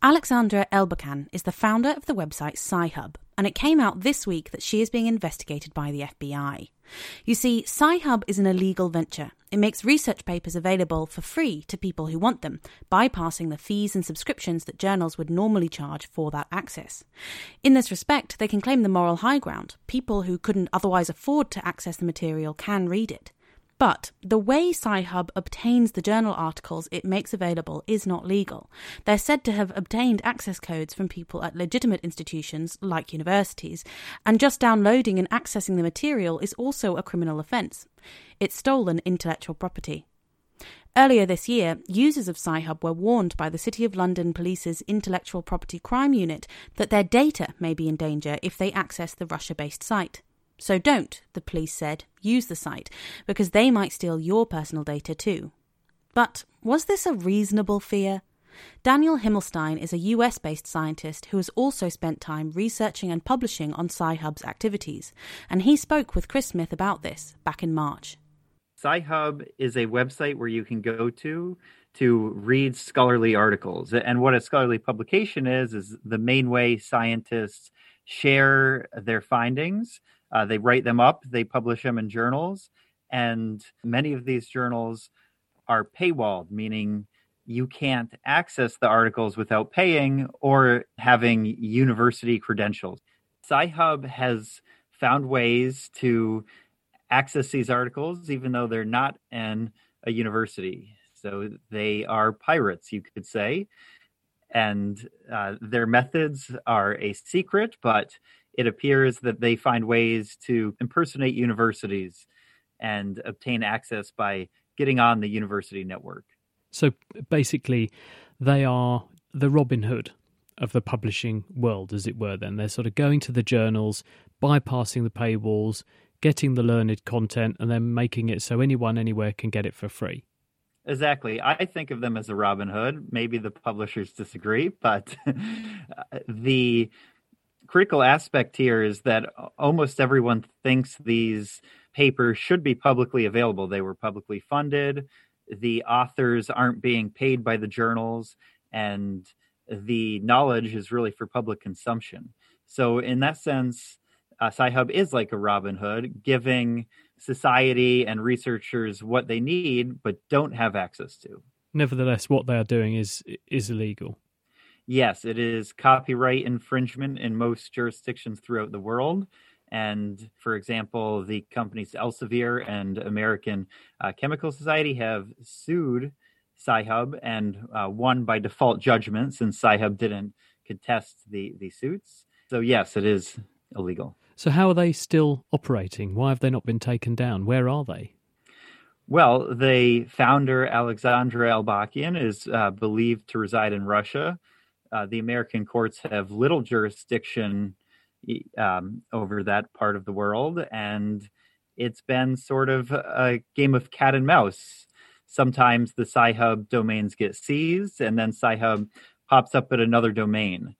Alexandra Elbakyan is the founder of the website Sci-Hub, and it came out this week that she is being investigated by the FBI. You see, Sci-Hub is an illegal venture. It makes research papers available for free to people who want them, bypassing the fees and subscriptions that journals would normally charge for that access. In this respect, they can claim the moral high ground. People who couldn't otherwise afford to access the material can read it. But the way Sci-Hub obtains the journal articles it makes available is not legal. They're said to have obtained access codes from people at legitimate institutions like universities, and just downloading and accessing the material is also a criminal offence. It's stolen intellectual property. Earlier this year, users of Sci-Hub were warned by the City of London Police's Intellectual Property Crime Unit that their data may be in danger if they access the Russia-based site. So don't, the police said, use the site, because they might steal your personal data too. But was this a reasonable fear? Daniel Himmelstein is a US-based scientist who has also spent time researching and publishing on Sci-Hub's activities, and he spoke with Chris Smith about this back in March. Sci-Hub is a website where you can go to read scholarly articles. And what a scholarly publication is the main way scientists share their findings. They write them up, they publish them in journals, and many of these journals are paywalled, meaning you can't access the articles without paying or having university credentials. Sci-Hub has found ways to access these articles, even though they're not in a university. So they are pirates, you could say, and their methods are a secret, but it appears that they find ways to impersonate universities and obtain access by getting on the university network. So basically, they are the Robin Hood of the publishing world, as it were, then. They're sort of going to the journals, bypassing the paywalls, getting the learned content, and then making it so anyone anywhere can get it for free. Exactly. I think of them as a Robin Hood. Maybe the publishers disagree, but the critical aspect here is that almost everyone thinks these papers should be publicly available. They were publicly funded. The authors aren't being paid by the journals, and the knowledge is really for public consumption. So in that sense, Sci-Hub is like a Robin Hood, giving society and researchers what they need but don't have access to. Nevertheless, what they are doing is illegal. Yes, it is copyright infringement in most jurisdictions throughout the world. And for example, the companies Elsevier and American Chemical Society have sued Sci-Hub and won by default judgment since Sci-Hub didn't contest the suits. So yes, it is illegal. So how are they still operating? Why have they not been taken down? Where are they? Well, the founder, Alexandra Elbakyan, is believed to reside in Russia. The American courts have little jurisdiction over that part of the world, and it's been sort of a game of cat and mouse. Sometimes the Sci-Hub domains get seized, and then Sci-Hub pops up at another domain.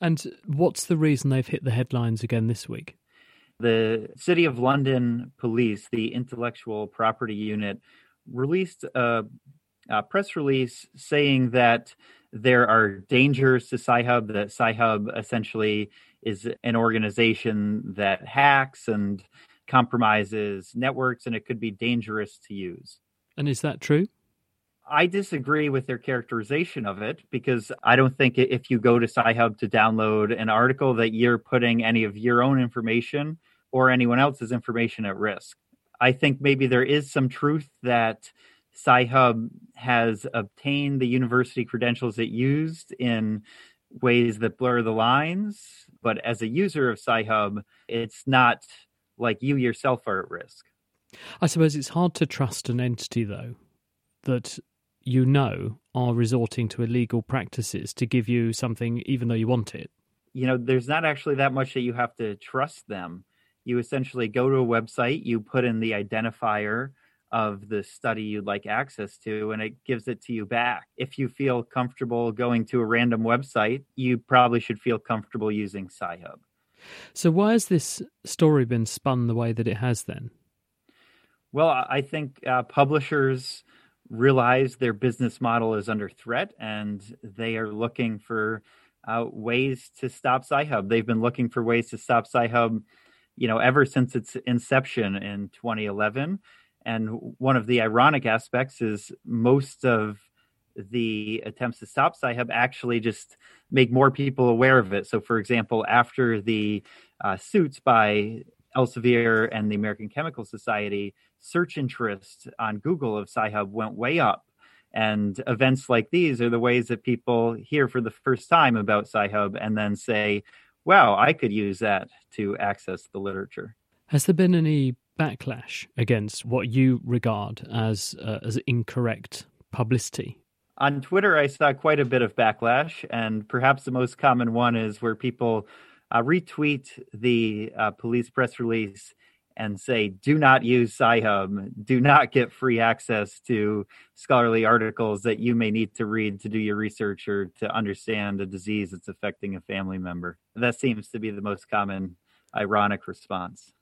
And what's the reason they've hit the headlines again this week? The City of London Police, the Intellectual Property Unit, released a press release saying that there are dangers to Sci-Hub, that Sci-Hub essentially is an organization that hacks and compromises networks, and it could be dangerous to use. And is that true? I disagree with their characterization of it, because I don't think if you go to Sci-Hub to download an article that you're putting any of your own information or anyone else's information at risk. I think maybe there is some truth that Sci-Hub has obtained the university credentials it used in ways that blur the lines. But as a user of Sci-Hub, it's not like you yourself are at risk. I suppose it's hard to trust an entity, though, that you know are resorting to illegal practices to give you something even though you want it. You know, there's not actually that much that you have to trust them. You essentially go to a website, you put in the identifier of the study you'd like access to, and it gives it to you back. If you feel comfortable going to a random website, you probably should feel comfortable using Sci-Hub. So why has this story been spun the way that it has then? Well, I think publishers realize their business model is under threat, and they are looking for ways to stop Sci-Hub. They've been looking for ways to stop Sci-Hub, you know, ever since its inception in 2011. And one of the ironic aspects is most of the attempts to stop Sci-Hub actually just make more people aware of it. So, for example, after the suits by Elsevier and the American Chemical Society, search interest on Google of Sci-Hub went way up. And events like these are the ways that people hear for the first time about Sci-Hub and then say, wow, I could use that to access the literature. Has there been any backlash against what you regard as incorrect publicity? On Twitter, I saw quite a bit of backlash, and perhaps the most common one is where people retweet the police press release and say, do not use Sci-Hub, do not get free access to scholarly articles that you may need to read to do your research or to understand a disease that's affecting a family member. That seems to be the most common ironic response.